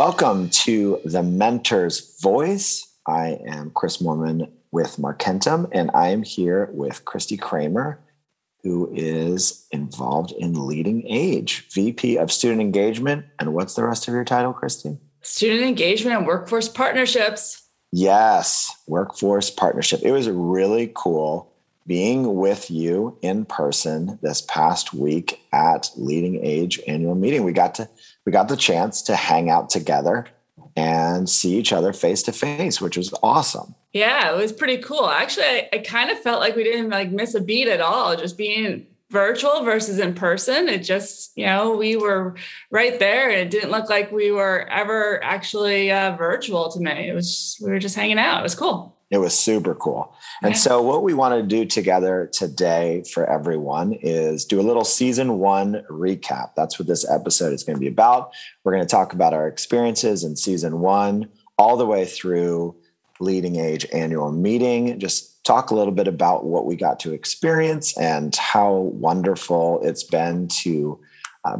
Welcome to The Mentor's Voice. I am Chris Mohrman with Markentum, and I am here with Christy Kramer, who is involved in Leading Age, VP of Student Engagement. And what's the rest of your title, Christy? Student Engagement and Workforce Partnerships. Yes, Workforce Partnership. It was really cool being with you in person this past week at Leading Age annual meeting. We got the chance to hang out together and see each other face to face, which was awesome. Yeah, it was pretty cool. Actually, I kind of felt like we didn't miss a beat at all, just being virtual versus in person. It just, we were right there, and it didn't look like we were ever actually virtual to me. It was just, we were just hanging out. It was cool. It was super cool. And so what we want to do together today for everyone is do a little season one recap. That's what this episode is going to be about. We're going to talk about our experiences in season one all the way through Leading Age annual meeting. Just talk a little bit about what we got to experience and how wonderful it's been to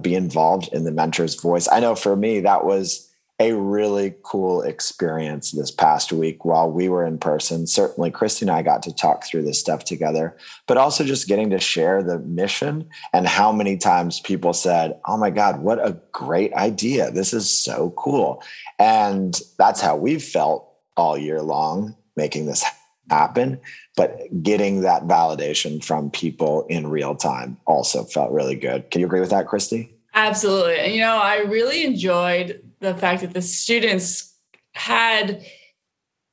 be involved in the Mentor's Voice. I know for me, that was a really cool experience this past week while we were in person. Certainly, Christy and I got to talk through this stuff together, but also just getting to share the mission and how many times people said, oh my God, what a great idea. This is so cool. And that's how we've felt all year long, making this happen. But getting that validation from people in real time also felt really good. Can you agree with that, Christy? Absolutely. I really enjoyed the fact that the students had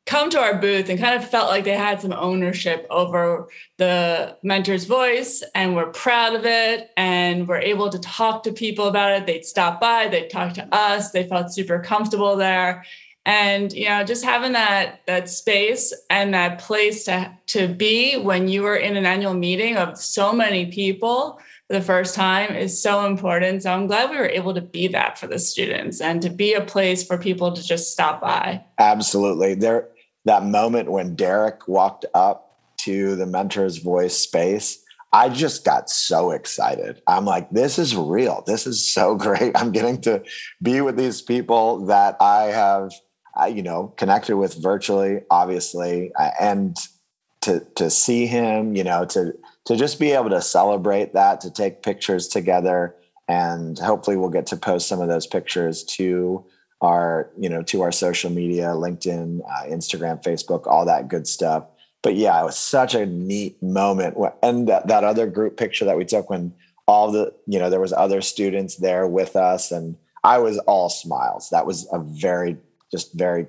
come to our booth and kind of felt like they had some ownership over the Mentor's Voice and were proud of it and were able to talk to people about it. They'd stop by, they'd talk to us, they felt super comfortable there. And, just having that space and that place to be when you are in an annual meeting of so many people for the first time is so important. So I'm glad we were able to be that for the students and to be a place for people to just stop by. Absolutely. There, that moment when Derek walked up to the Mentor's Voice space, I just got so excited. I'm like, this is real. This is so great. I'm getting to be with these people that I have, connected with virtually, obviously, and to see him, to just be able to celebrate that, to take pictures together, and hopefully we'll get to post some of those pictures to our, to our social media, LinkedIn, Instagram, Facebook, all that good stuff. But yeah, it was such a neat moment. And that other group picture that we took when all the, there was other students there with us, and I was all smiles. That was a very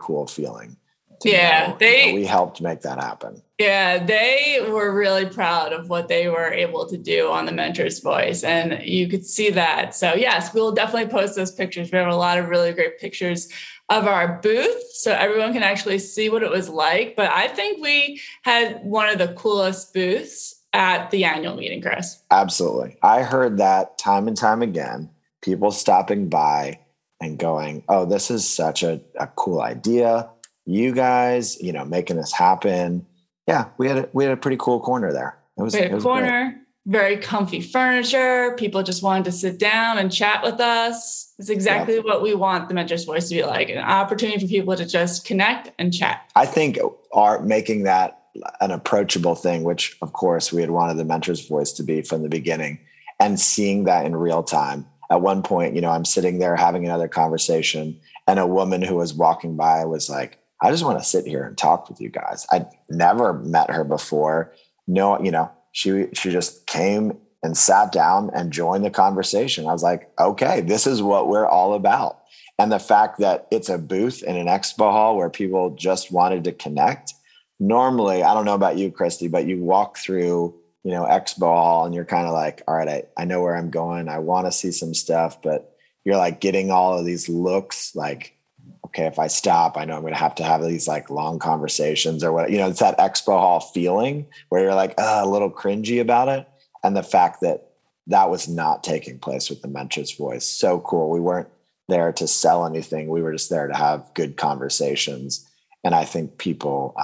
cool feeling. We helped make that happen. Yeah, they were really proud of what they were able to do on the Mentor's Voice, and you could see that. So yes, we'll definitely post those pictures. We have a lot of really great pictures of our booth, so everyone can actually see what it was like. But I think we had one of the coolest booths at the annual meeting, Chris. Absolutely. I heard that time and time again, people stopping by and going, oh, this is such a cool idea. You guys, making this happen. Yeah, we had a pretty cool corner there. It was great. Very comfy furniture. People just wanted to sit down and chat with us. It's exactly what we want the Mentor's Voice to be like, an opportunity for people to just connect and chat. I think our making that an approachable thing, which of course we had wanted the Mentor's Voice to be from the beginning, and seeing that in real time. At one point, I'm sitting there having another conversation, and a woman who was walking by was like, I just want to sit here and talk with you guys. I'd never met her before. No, she just came and sat down and joined the conversation. I was like, okay, this is what we're all about. And the fact that it's a booth in an expo hall where people just wanted to connect. Normally, I don't know about you, Christy, but you walk through, expo hall and you're kind of like, all right, I know where I'm going. I want to see some stuff, but you're like getting all of these looks like, okay, if I stop, I know I'm going to have these like long conversations or what, it's that expo hall feeling where you're like a little cringy about it. And the fact that that was not taking place with the Mentor's Voice. So cool. We weren't there to sell anything. We were just there to have good conversations. And I think people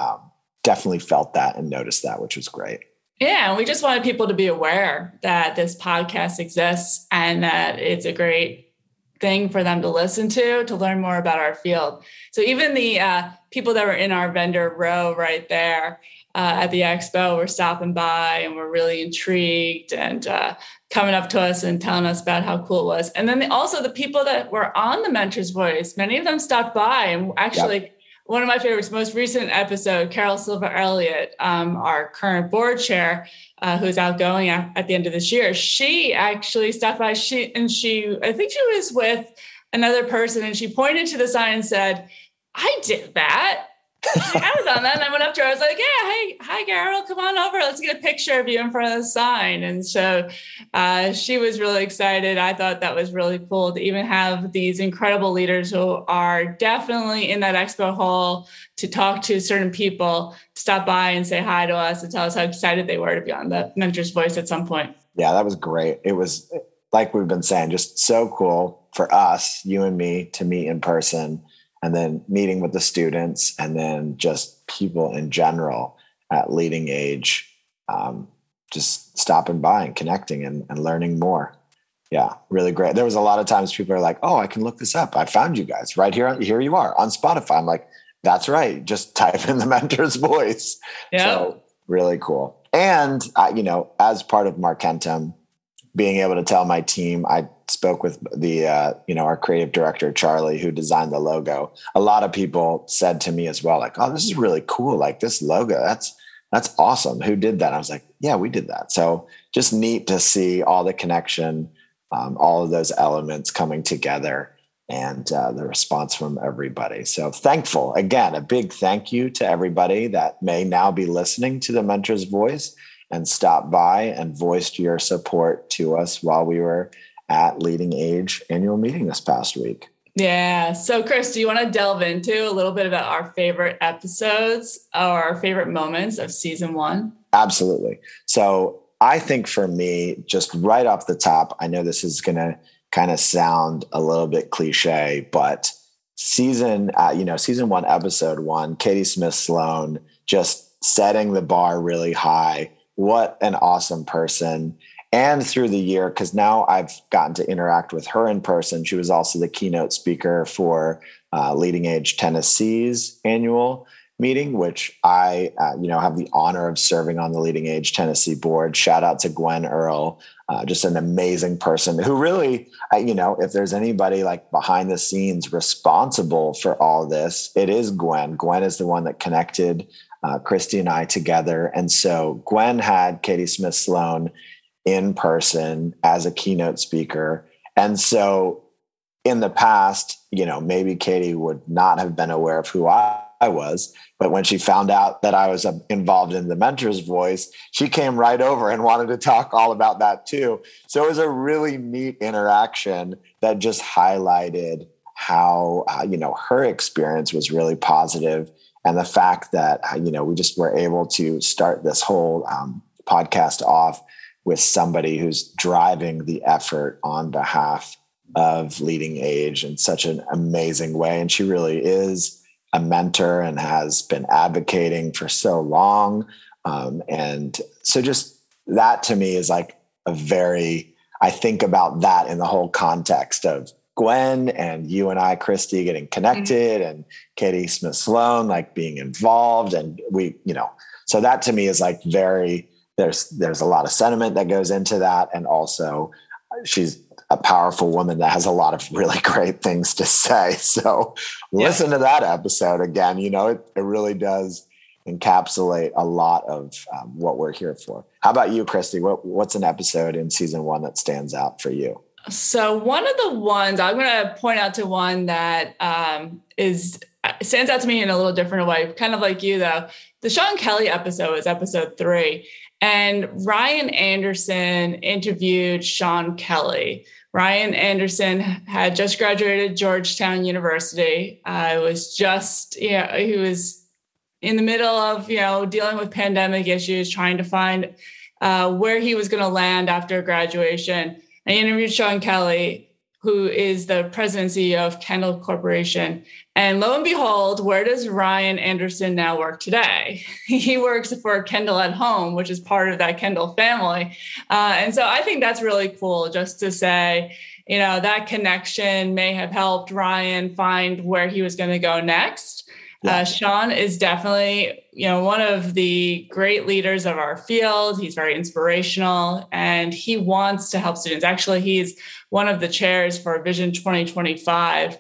definitely felt that and noticed that, which was great. Yeah. And we just wanted people to be aware that this podcast exists and that it's a great thing for them to listen to learn more about our field. So even the people that were in our vendor row right there at the expo were stopping by and were really intrigued and coming up to us and telling us about how cool it was. And then also the people that were on the Mentor's Voice, many of them stopped by and actually yep. One of my favorites, most recent episode, Carol Silver Elliott, our current board chair, who's outgoing at the end of this year, she actually stopped by. I think she was with another person, and she pointed to the sign and said, "I did that." I was on that, and I went up to her. I was like, "Yeah, hey, hi, Carol, come on over. Let's get a picture of you in front of the sign." And so she was really excited. I thought that was really cool to even have these incredible leaders who are definitely in that expo hall to talk to certain people, stop by and say hi to us and tell us how excited they were to be on the Mentor's Voice at some point. Yeah, that was great. It was, like we've been saying, just so cool for us, you and me, to meet in person. And then meeting with the students, and then just people in general at LeadingAge, just stopping by and connecting and learning more. Yeah, really great. There was a lot of times people are like, "Oh, I can look this up. I found you guys right here. Here you are on Spotify." I'm like, "That's right. Just type in the Mentor's Voice." Yeah. So really cool. And as part of Markentum, being able to tell my team, I spoke with the, our creative director, Charlie, who designed the logo. A lot of people said to me as well, like, "Oh, this is really cool. Like this logo, that's awesome. Who did that?" I was like, "Yeah, we did that." So just neat to see all the connection, all of those elements coming together and the response from everybody. So thankful. Again, a big thank you to everybody that may now be listening to the Mentor's Voice and stopped by and voiced your support to us while we were at LeadingAge annual meeting this past week. Yeah. So Chris, do you want to delve into a little bit about our favorite episodes or our favorite moments of season one? Absolutely. So I think for me, just right off the top, I know this is going to kind of sound a little bit cliche, but season one, episode one, Katie Smith-Sloan, just setting the bar really high. What an awesome person. And through the year, because now I've gotten to interact with her in person. She was also the keynote speaker for LeadingAge Tennessee's annual meeting, which I have the honor of serving on the LeadingAge Tennessee board. Shout out to Gwen Earl, just an amazing person who really, if there's anybody like behind the scenes responsible for all this, it is Gwen. Gwen is the one that connected Christy and I together. And so Gwen had Katie Smith-Sloan in person as a keynote speaker. And so in the past, maybe Katie would not have been aware of who I was, but when she found out that I was involved in the Mentor's Voice, she came right over and wanted to talk all about that too. So it was a really neat interaction that just highlighted how, her experience was really positive. And the fact that, we just were able to start this whole podcast off with somebody who's driving the effort on behalf of LeadingAge in such an amazing way. And she really is a mentor and has been advocating for so long. And so just that to me is like I think about that in the whole context of Gwen and you and I, Christy, getting connected mm-hmm. and Katie Smith-Sloan, like being involved. And we, so that to me is like there's a lot of sentiment that goes into that. And also she's a powerful woman that has a lot of really great things to say. So listen to that episode again, it really does encapsulate a lot of what we're here for. How about you, Christy? What's an episode in season one that stands out for you? So one of the ones I'm going to point out to one that stands out to me in a little different way, kind of like you though. The Sean Kelly episode is episode 3, and Ryan Anderson interviewed Sean Kelly. Ryan Anderson had just graduated Georgetown University. He was in the middle of dealing with pandemic issues, trying to find where he was going to land after graduation. I interviewed Sean Kelly, who is the president and CEO of Kendal Corporation. And lo and behold, where does Ryan Anderson now work today? He works for Kendal at Home, which is part of that Kendal family. And so I think that's really cool just to say, you know, that connection may have helped Ryan find where he was going to go next. Sean is definitely, you know, one of the great leaders of our field. He's very inspirational and he wants to help students. Actually, he's one of the chairs for Vision 2025,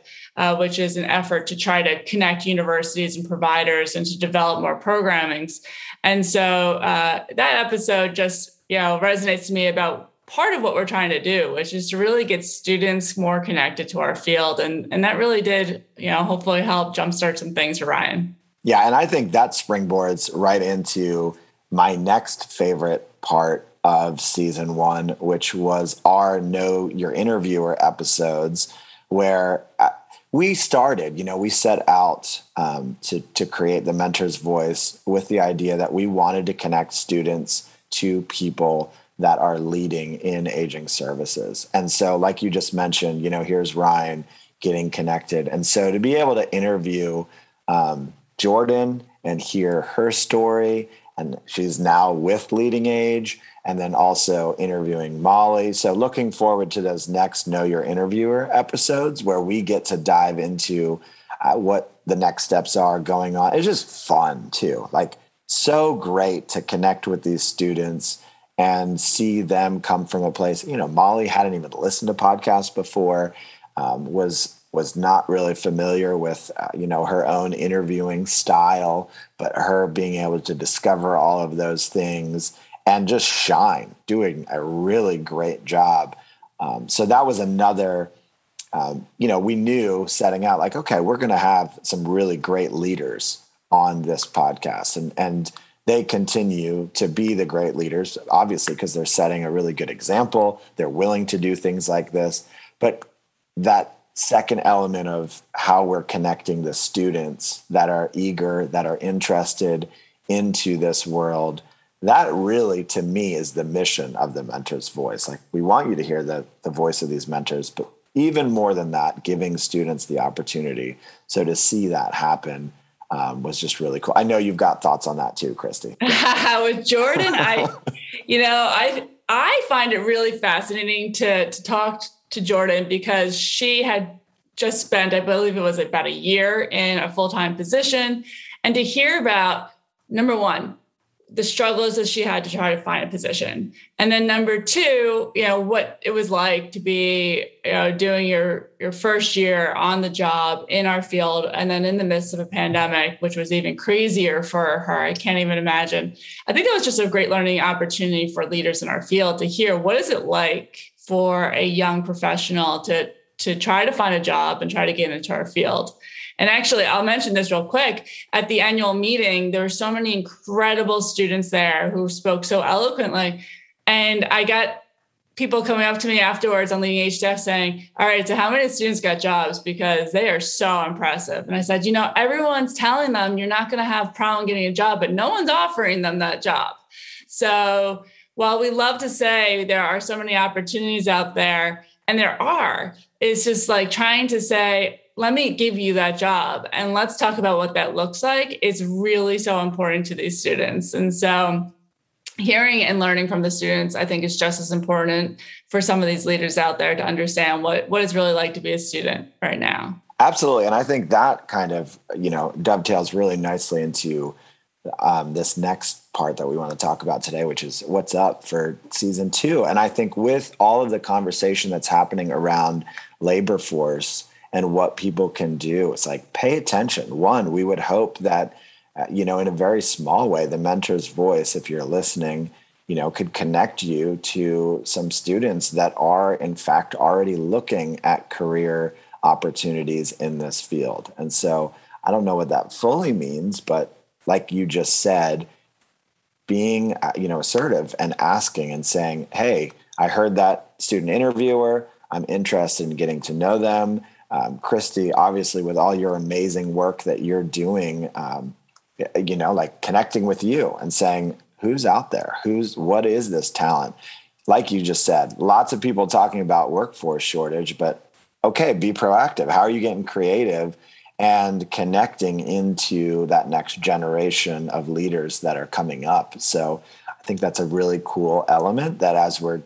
which is an effort to try to connect universities and providers and to develop more programmings. And so that episode just, you know, resonates to me about part of what we're trying to do, which is to really get students more connected to our field. And that really did, you know, hopefully help jumpstart some things for Ryan. Yeah. And I think that springboards right into my next favorite part of season one, which was our Know Your Interviewer episodes, where we started, you know, we set out to create the Mentor's Voice with the idea that we wanted to connect students to people that are leading in aging services. And so, like you just mentioned, you know, here's Ryan getting connected. And so to be able to interview Jordan and hear her story, and she's now with LeadingAge, and then also interviewing Molly. So looking forward to those next Know Your Interviewer episodes where we get to dive into what the next steps are going on. It's just fun too. Like, so great to connect with these students and see them come from a place, you know, Molly hadn't even listened to podcasts before, was not really familiar with, you know, her own interviewing style, but her being able to discover all of those things and just shine, doing a really great job. So that was another, you know, we knew setting out like, okay, we're going to have some really great leaders on this podcast. And they continue to be the great leaders, obviously, because they're setting a really good example. They're willing to do things like this. But that second element of how we're connecting the students that are eager, that are interested into this world, that really, to me, is the mission of the Mentor's Voice. Like, we want you to hear the voice of these mentors, but even more than that, giving students the opportunity. So to see that happen was just really cool. I know you've got thoughts on that too, Christy. With Jordan, I find it really fascinating to talk to Jordan because she had just spent, I believe it was about a year in a full-time position, and to hear about, number one, the struggles that she had to try to find a position. And then number two, you know, what it was like to be, you know, doing your first year on the job in our field. And then in the midst of a pandemic, which was even crazier for her. I can't even imagine. I think that was just a great learning opportunity for leaders in our field to hear, what is it like for a young professional to try to find a job and try to get into our field? And actually, I'll mention this real quick. At the annual meeting, there were so many incredible students there who spoke so eloquently. And I got people coming up to me afterwards on the HDF saying, all right, so how many students got jobs? Because they are so impressive. And I said, you know, everyone's telling them you're not going to have problem getting a job, but no one's offering them that job. So while we love to say there are so many opportunities out there, and there are, it's just like trying to say, let me give you that job and let's talk about what that looks like. It's really so important to these students. And so hearing and learning from the students, I think, is just as important for some of these leaders out there to understand what it's really like to be a student right now. Absolutely. And I think that kind of, you know, dovetails really nicely into this next part that we want to talk about today, which is what's up for season two. And I think with all of the conversation that's happening around labor force and what people can do, it's like, pay attention. One, we would hope that, you know, in a very small way, the Mentor's Voice, if you're listening, you know, could connect you to some students that are, in fact, already looking at career opportunities in this field. And so I don't know what that fully means, but like you just said, being, you know, assertive and asking and saying, hey, I heard that student interviewer, I'm interested in getting to know them. Christy, obviously, with all your amazing work that you're doing, you know, like connecting with you and saying, who's out there? What is this talent? Like you just said, lots of people talking about workforce shortage, but okay, be proactive. How are you getting creative and connecting into that next generation of leaders that are coming up? So I think that's a really cool element that as we're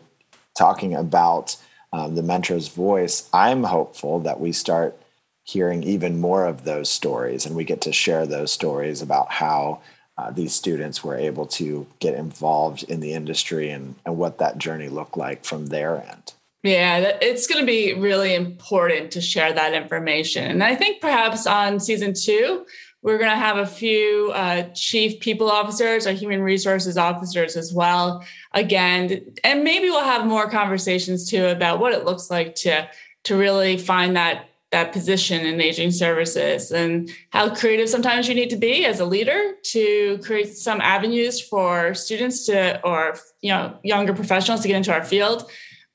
talking about The Mentor's Voice, I'm hopeful that we start hearing even more of those stories, and we get to share those stories about how these students were able to get involved in the industry and what that journey looked like from their end. Yeah, it's going to be really important to share that information. And I think perhaps on season 2, we're going to have a few chief people officers or human resources officers as well, again. And maybe we'll have more conversations too about what it looks like to really find that position in aging services, and how creative sometimes you need to be as a leader to create some avenues for students to, or younger professionals to get into our field.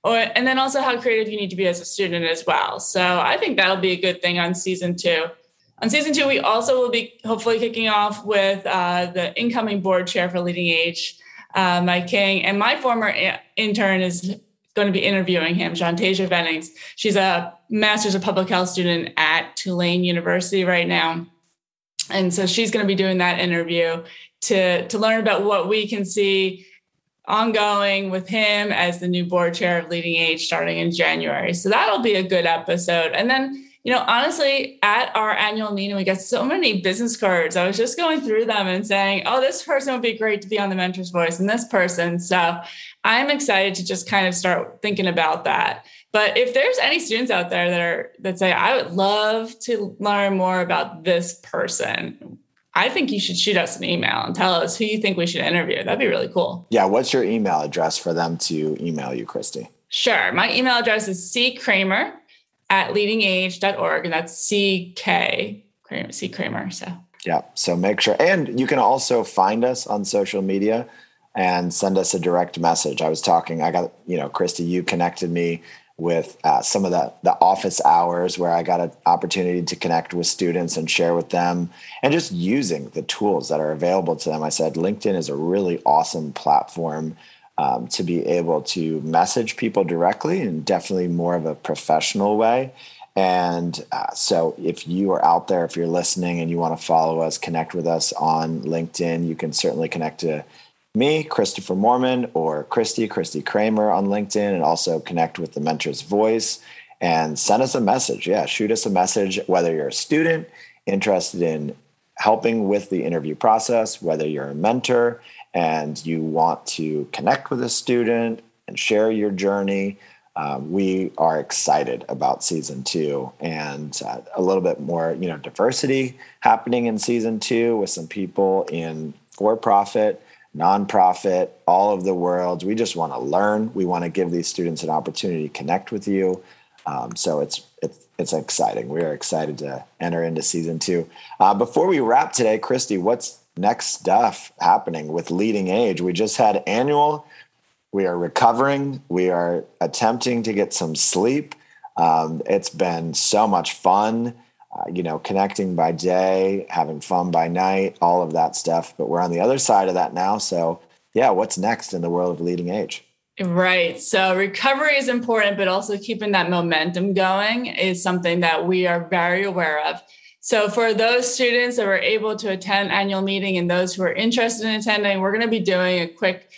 And then also how creative you need to be as a student as well. So I think that'll be a good thing on season 2. On season 2, we also will be hopefully kicking off with the incoming board chair for LeadingAge, Mike King. And my former intern is going to be interviewing him, Jean-Tasia Bennings. She's a master's of public health student at Tulane University right now. And so she's going to be doing that interview to learn about what we can see ongoing with him as the new board chair of LeadingAge starting in January. So that'll be a good episode. And then, honestly, at our annual meeting, we got so many business cards. I was just going through them and saying, oh, this person would be great to be on the Mentor's Voice, and this person. So I'm excited to just kind of start thinking about that. But if there's any students out there that say, I would love to learn more about this person, I think you should shoot us an email and tell us who you think we should interview. That'd be really cool. Yeah. What's your email address for them to email you, Christy? Sure. My email address is ckramer@leadingage.org. And that's C Kramer. So yeah. So make sure. And you can also find us on social media and send us a direct message. Christy, you connected me with some of the office hours where I got an opportunity to connect with students and share with them, and just using the tools that are available to them. I said, LinkedIn is a really awesome platform to be able to message people directly, and definitely more of a professional way. And so if you are out there, if you're listening and you want to follow us, connect with us on LinkedIn, you can certainly connect to me, Christopher Mohrman, or Christy Kramer on LinkedIn, and also connect with the Mentor's Voice and send us a message. Yeah, shoot us a message, whether you're a student interested in helping with the interview process, whether you're a mentor and you want to connect with a student and share your journey. We are excited about season 2, and a little bit more, diversity happening in season 2 with some people in for-profit, nonprofit, all of the world. We just want to learn. We want to give these students an opportunity to connect with you. So it's exciting. We are excited to enter into season 2. Before we wrap today, Christy, what's next stuff happening with LeadingAge? We just had annual. We are recovering. We are attempting to get some sleep. It's been so much fun. Connecting by day, having fun by night, all of that stuff. But we're on the other side of that now. So yeah, what's next in the world of LeadingAge? Right. So recovery is important, but also keeping that momentum going is something that we are very aware of. So for those students that were able to attend annual meeting and those who are interested in attending, we're going to be doing a quick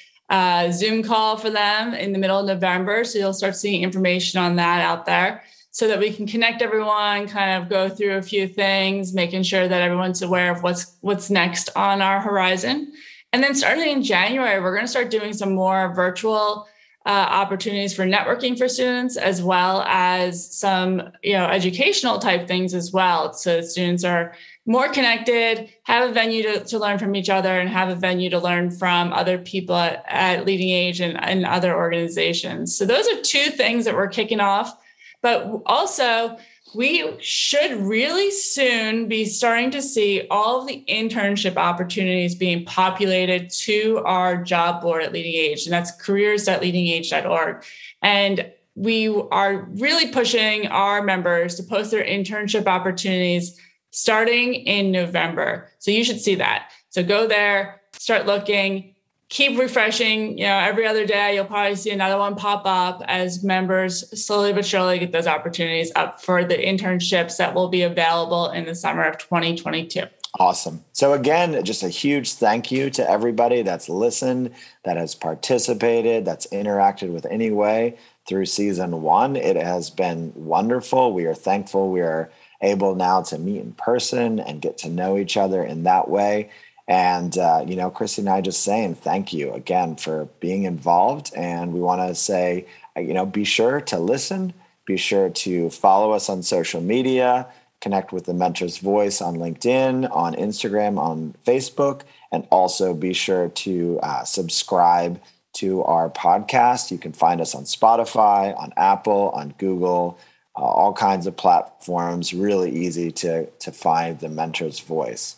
Zoom call for them in the middle of November. So you'll start seeing information on that out there, so that we can connect everyone, kind of go through a few things, making sure that everyone's aware of what's next on our horizon. And then starting in January, we're going to start doing some more virtual opportunities for networking for students, as well as some, educational type things as well. So students are more connected, have a venue to learn from each other, and have a venue to learn from other people at LeadingAge and other organizations. So those are 2 things that we're kicking off. But also, we should really soon be starting to see all of the internship opportunities being populated to our job board at LeadingAge, and that's careers.leadingage.org. And we are really pushing our members to post their internship opportunities starting in November. So you should see that. So go there, start looking. Keep refreshing, every other day, you'll probably see another one pop up as members slowly but surely get those opportunities up for the internships that will be available in the summer of 2022. Awesome. So again, just a huge thank you to everybody that's listened, that has participated, that's interacted with any way. through season one. It has been wonderful. We are thankful we are able now to meet in person and get to know each other in that way. And, you know, Christy and I just saying thank you again for being involved. And we want to say, you know, be sure to listen, be sure to follow us on social media, connect with the Mentor's Voice on LinkedIn, on Instagram, on Facebook, and also be sure to subscribe to our podcast. You can find us on Spotify, on Apple, on Google, all kinds of platforms. Really easy to find the Mentor's Voice.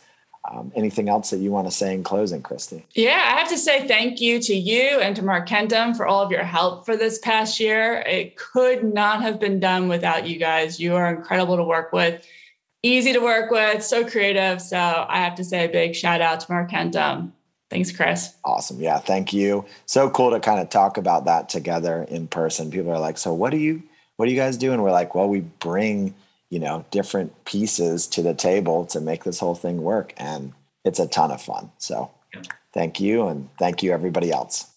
Anything else that you want to say in closing, Christy? Yeah, I have to say thank you to you and to Markentum for all of your help for this past year. It could not have been done without you guys. You are incredible to work with, easy to work with, so creative. So I have to say a big shout out to Markentum. Thanks, Chris. Awesome. Yeah, thank you. So cool to kind of talk about that together in person. People are like, so what do you guys do? And we're like, well, we bring, you know, different pieces to the table to make this whole thing work. And it's a ton of fun. So thank you. And thank you, everybody else.